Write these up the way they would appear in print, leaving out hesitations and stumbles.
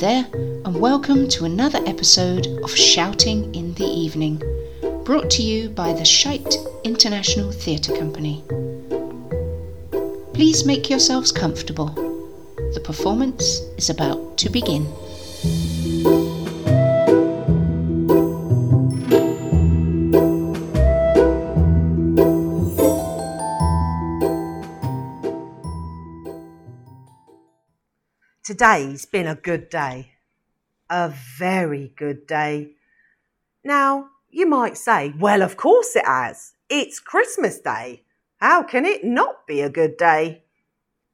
there, and welcome to another episode of Shouting in the Evening, brought to you by the Scheidt International Theatre Company. Please make yourselves comfortable. The performance is about to begin. Today's been a good day, a very good day. Now, you might say, well, of course it has. It's Christmas Day. How can it not be a good day?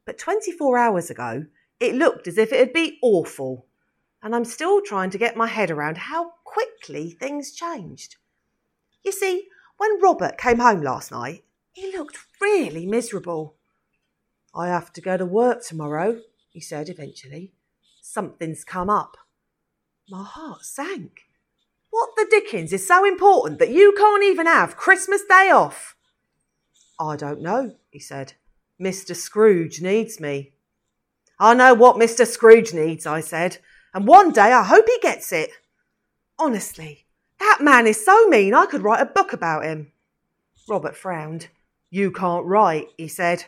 But 24 hours ago, it looked as if it'd be awful. And I'm still trying to get my head around how quickly things changed. You see, when Robert came home last night, he looked really miserable. I have to go to work tomorrow, he said eventually. Something's come up. My heart sank. What the dickens is so important that you can't even have Christmas Day off? I don't know, he said. Mr. Scrooge needs me. I know what Mr. Scrooge needs, I said, and one day I hope he gets it. Honestly, that man is so mean I could write a book about him. Robert frowned. You can't write, he said.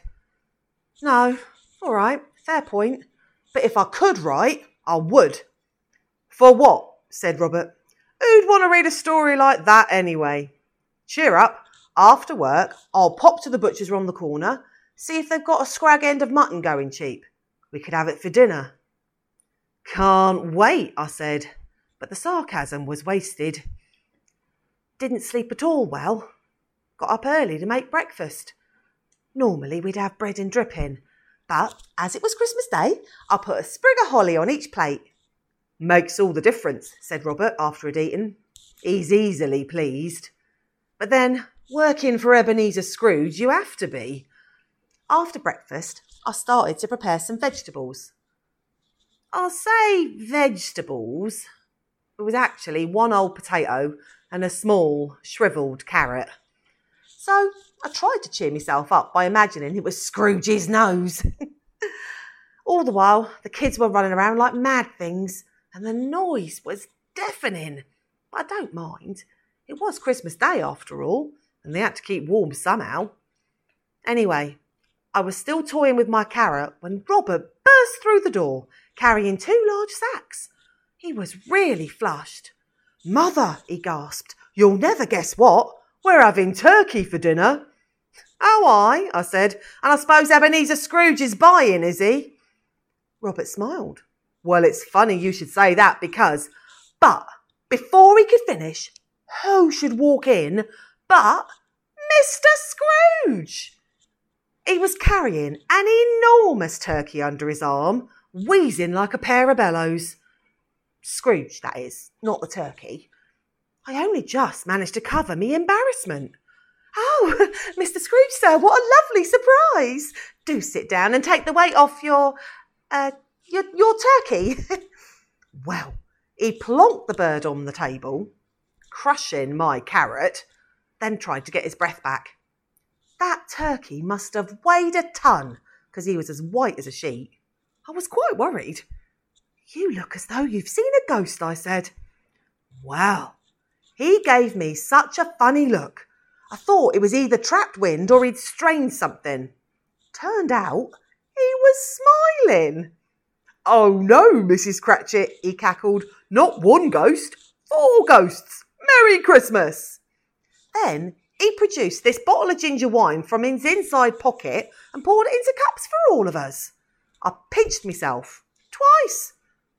No, all right. Fair point, but if I could write, I would. For what? Said Robert. Who'd want to read a story like that anyway? Cheer up. After work, I'll pop to the butcher's round the corner, see if they've got a scrag end of mutton going cheap. We could have it for dinner. Can't wait, I said, but the sarcasm was wasted. Didn't sleep at all well. Got up early to make breakfast. Normally we'd have bread and dripping. But as it was Christmas Day, I put a sprig of holly on each plate. Makes all the difference, said Robert after he'd eaten. He's easily pleased. But then, working for Ebenezer Scrooge, you have to be. After breakfast, I started to prepare some vegetables. I'll say vegetables. It was actually one old potato and a small, shrivelled carrot. So I tried to cheer myself up by imagining it was Scrooge's nose. All the while, the kids were running around like mad things, and the noise was deafening. But I don't mind. It was Christmas Day after all, and they had to keep warm somehow. Anyway, I was still toying with my carrot when Robert burst through the door, carrying two large sacks. He was really flushed. Mother, he gasped, you'll never guess what. We're having turkey for dinner. Oh, I said. And I suppose Ebenezer Scrooge is buying, is he? Robert smiled. Well, it's funny you should say that because... But before he could finish, who should walk in but Mr. Scrooge? He was carrying an enormous turkey under his arm, wheezing like a pair of bellows. Scrooge, that is, not the turkey. I only just managed to cover me embarrassment. Oh, Mr. Scrooge, sir, what a lovely surprise. Do sit down and take the weight off your turkey. Well, he plonked the bird on the table, crushing my carrot, then tried to get his breath back. That turkey must have weighed a ton because he was as white as a sheet. I was quite worried. You look as though you've seen a ghost, I said. Well, he gave me such a funny look. I thought it was either trapped wind or he'd strained something. Turned out he was smiling. Oh no, Mrs. Cratchit, he cackled. Not one ghost, four ghosts. Merry Christmas. Then he produced this bottle of ginger wine from his inside pocket and poured it into cups for all of us. I pinched myself twice,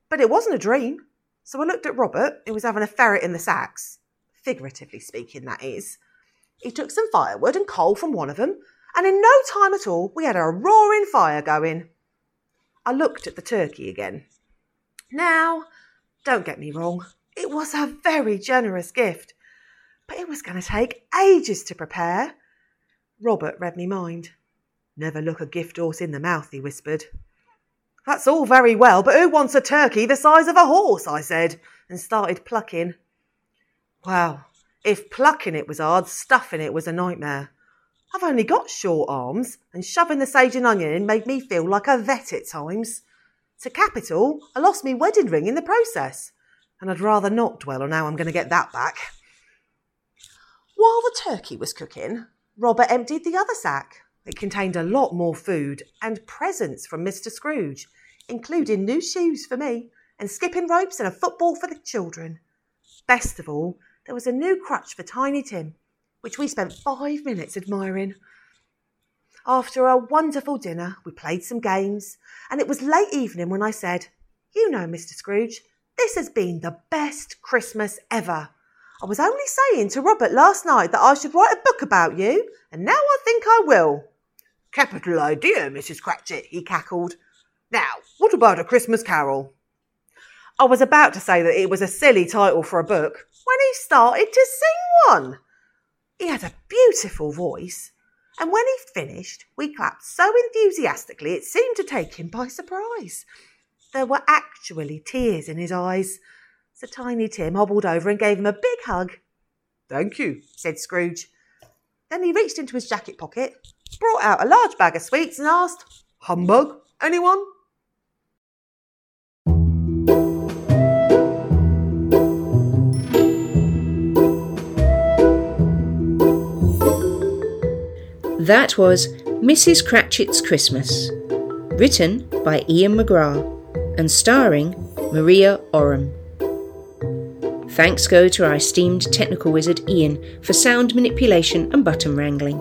but it wasn't a dream. So I looked at Robert, who was having a ferret in the sacks. Figuratively speaking, that is. He took some firewood and coal from one of them, and in no time at all, we had a roaring fire going. I looked at the turkey again. Now, don't get me wrong, it was a very generous gift, but it was going to take ages to prepare. Robert read me mind. Never look a gift horse in the mouth, he whispered. That's all very well, but who wants a turkey the size of a horse, I said, and started plucking. Well, if plucking it was hard, stuffing it was a nightmare. I've only got short arms, and shoving the sage and onion in made me feel like a vet at times. to capital, I lost my wedding ring in the process, and I'd rather not dwell on how I'm going to get that back. While the turkey was cooking, Robert emptied the other sack. It contained a lot more food and presents from Mr. Scrooge, including new shoes for me and skipping ropes and a football for the children. Best of all, there was a new crutch for Tiny Tim, which we spent 5 minutes admiring. After a wonderful dinner, we played some games, and it was late evening when I said, "You know, Mr. Scrooge, this has been the best Christmas ever. I was only saying to Robert last night that I should write a book about you, and now I think I will." "Capital idea, Mrs. Cratchit," he cackled. "Now, what about A Christmas Carol?" I was about to say that it was a silly title for a book when he started to sing one. He had a beautiful voice, and when he finished, we clapped so enthusiastically it seemed to take him by surprise. There were actually tears in his eyes, so Tiny Tim hobbled over and gave him a big hug. "Thank you," said Scrooge. Then he reached into his jacket pocket, brought out a large bag of sweets and asked, "Humbug, anyone?" That was Mrs. Cratchit's Christmas, written by Ian McGrath and starring Maria Oram. Thanks go to our esteemed technical wizard Ian for sound manipulation and button wrangling.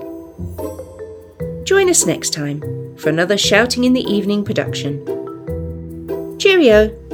Join us next time for another Shouting in the Evening production. Cheerio!